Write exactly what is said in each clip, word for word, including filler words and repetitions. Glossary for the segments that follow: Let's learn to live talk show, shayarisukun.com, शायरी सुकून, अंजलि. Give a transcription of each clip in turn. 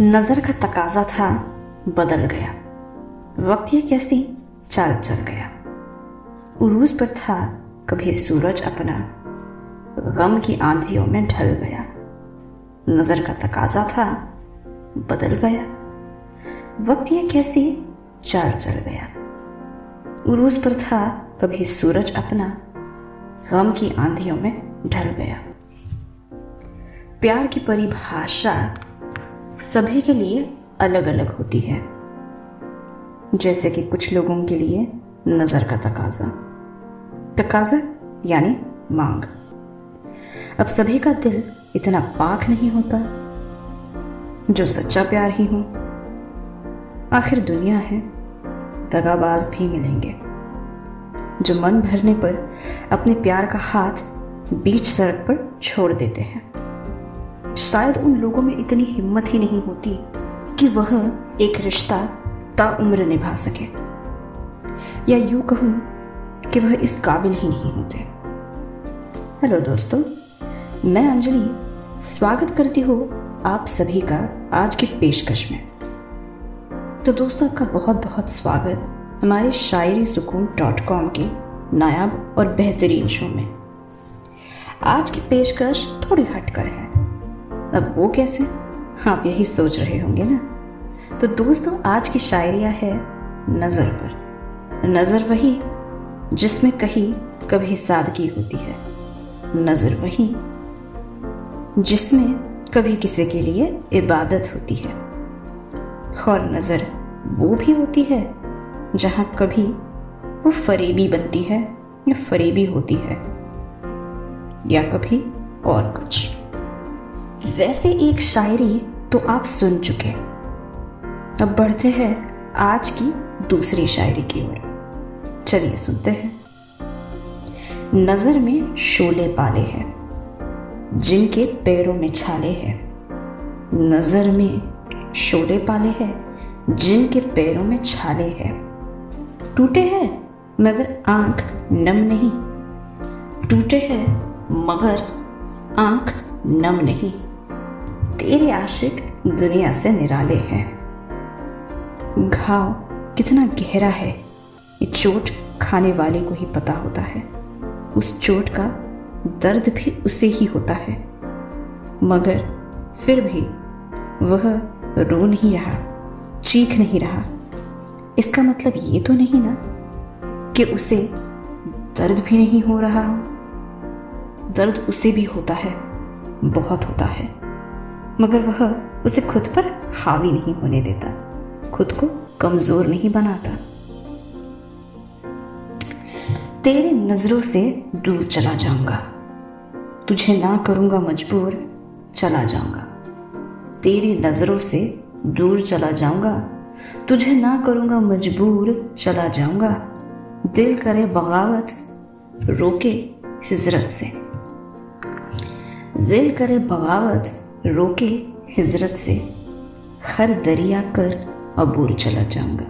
नजर का तकाजा था बदल गया, वक्त ये कैसी चाल चल गया। उरूज पर था कभी सूरज अपना, गम की आंधियों में ढल गया। नजर का तकाजा था बदल गया, वक्त ये कैसी चाल चल गया। उरूज पर था कभी सूरज अपना, गम की आंधियों में ढल गया। प्यार की परिभाषा सभी के लिए अलग अलग होती है, जैसे कि कुछ लोगों के लिए नजर का तकाजा, तकाजा यानी मांग। अब सभी का दिल इतना पाक नहीं होता जो सच्चा प्यार ही हो। आखिर दुनिया है, दगाबाज भी मिलेंगे जो मन भरने पर अपने प्यार का हाथ बीच सड़क पर छोड़ देते हैं। शायद उन लोगों में इतनी हिम्मत ही नहीं होती कि वह एक रिश्ता ताउम्र निभा सके, या यूं कहूं कि वह इस काबिल ही नहीं होते। हेलो दोस्तों, मैं अंजलि स्वागत करती हूं आप सभी का आज की पेशकश में। तो दोस्तों, आपका बहुत बहुत स्वागत हमारे शायरी सुकून डॉट कॉम के नायाब और बेहतरीन शो में। आज की पेशकश थोड़ी हटकर है, अब वो कैसे आप यही सोच रहे होंगे ना। तो दोस्तों, आज की शायरिया है नज़र पर। नज़र वही जिसमें कहीं कभी सादगी होती है, नज़र वही जिसमें कभी किसी के लिए इबादत होती है, और नज़र वो भी होती है जहां कभी वो फरेबी बनती है या फरेबी होती है, या कभी और कुछ। वैसे एक शायरी तो आप सुन चुके, अब बढ़ते हैं आज की दूसरी शायरी की ओर। चलिए सुनते हैं। नजर में शोले पाले हैं जिनके पैरों में छाले हैं, नजर में शोले पाले हैं जिनके पैरों में छाले हैं, टूटे हैं मगर आंख नम नहीं, टूटे हैं मगर आंख नम नहीं, तेरे आशिक दुनिया से निराले हैं। घाव कितना गहरा है ये चोट खाने वाले को ही पता होता है, उस चोट का दर्द भी उसे ही होता है, मगर फिर भी वह रो नहीं रहा, चीख नहीं रहा। इसका मतलब ये तो नहीं ना कि उसे दर्द भी नहीं हो रहा हो, दर्द उसे भी होता है, बहुत होता है, मगर वह उसे खुद पर हावी नहीं होने देता, खुद को कमजोर नहीं बनाता। तेरे नजरों से दूर चला जाऊंगा, तुझे ना करूंगा मजबूर, चला जाऊंगा। तेरी नजरों से दूर चला जाऊंगा, तुझे ना करूंगा मजबूर, चला जाऊंगा। दिल करे बगावत रोके हिजरत से, दिल करे बगावत रोके हिजरत से, हर दरिया कर अबूर चला जाऊंगा,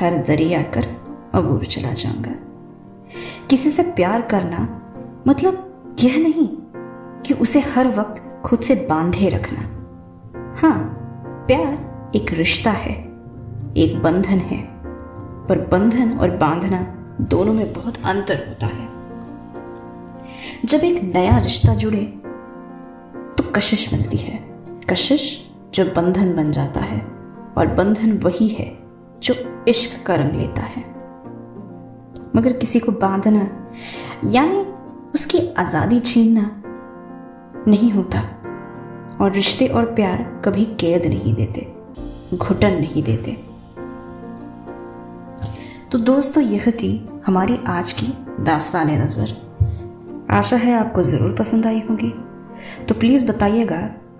हर दरिया कर अबूर चला जाऊंगा। किसी से प्यार करना मतलब यह नहीं कि उसे हर वक्त खुद से बांधे रखना। हाँ, प्यार एक रिश्ता है, एक बंधन है, पर बंधन और बांधना दोनों में बहुत अंतर होता है। जब एक नया रिश्ता जुड़े तो कशिश मिलती है, कशिश जो बंधन बन जाता है, और बंधन वही है जो इश्क का रंग लेता है। मगर किसी को बांधना यानी उसकी आज़ादी छीनना नहीं होता, और रिश्ते और प्यार कभी कैद नहीं देते, घुटन नहीं देते। तो दोस्तों, यह थी हमारी आज की दास्ताने नज़र। आशा है आपको ज़रूर पसंद आई होगी। तो प्लीज़ बताइएगा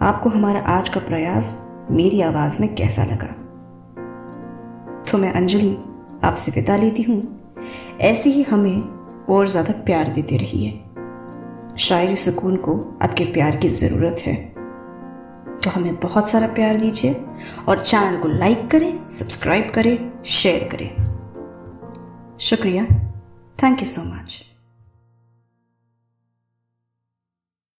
आपको हमारा आज का प्रयास मेरी आवाज़ में कैसा लगा। तो मैं अंजलि आपसे विदा लेती हूँ। ऐसे ही हमें और ज़्यादा प्यार देते रहिए। शायरी सुकून को आपके प्यार की ज़रूरत है, तो हमें बहुत सारा प्यार दीजिए और चैनल को लाइक करें, सब्सक्राइब करें, शेयर करें। शुक्रिया, थैंक यू सो मच।